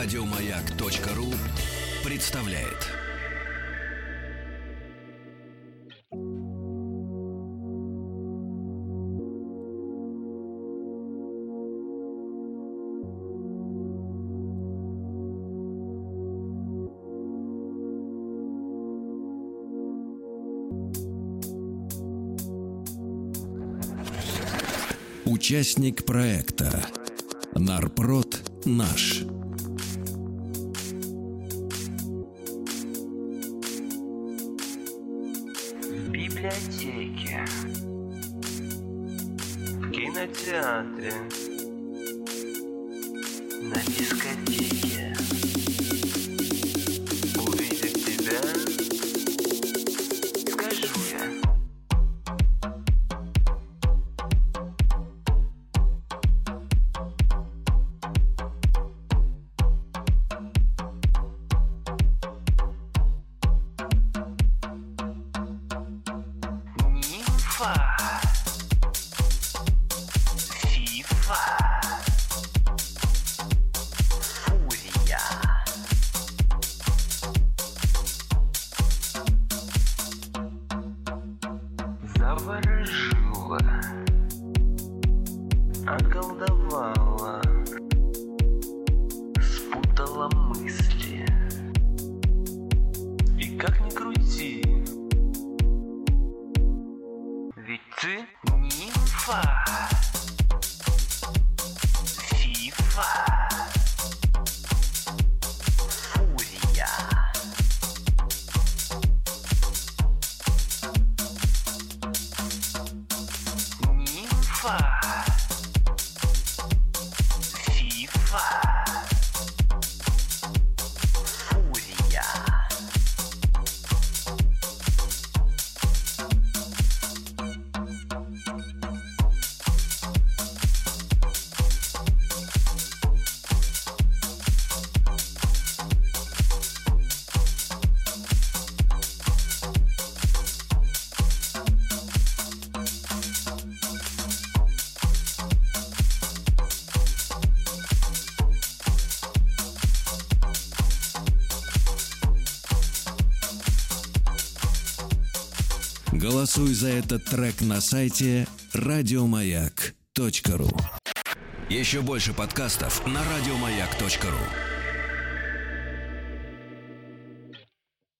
Радиомаяк.ру представляет. Участник проекта «Нарпрод наш». Библиотеки, в кинотеатре, на дискотеке. Увидев тебя, скажу я. Околдовала, спутала мысли. И как ни крути, ведь ты нимфа, фифа. Голосуй за этот трек на сайте radiomayak.ru. Еще больше подкастов на radiomayak.ru.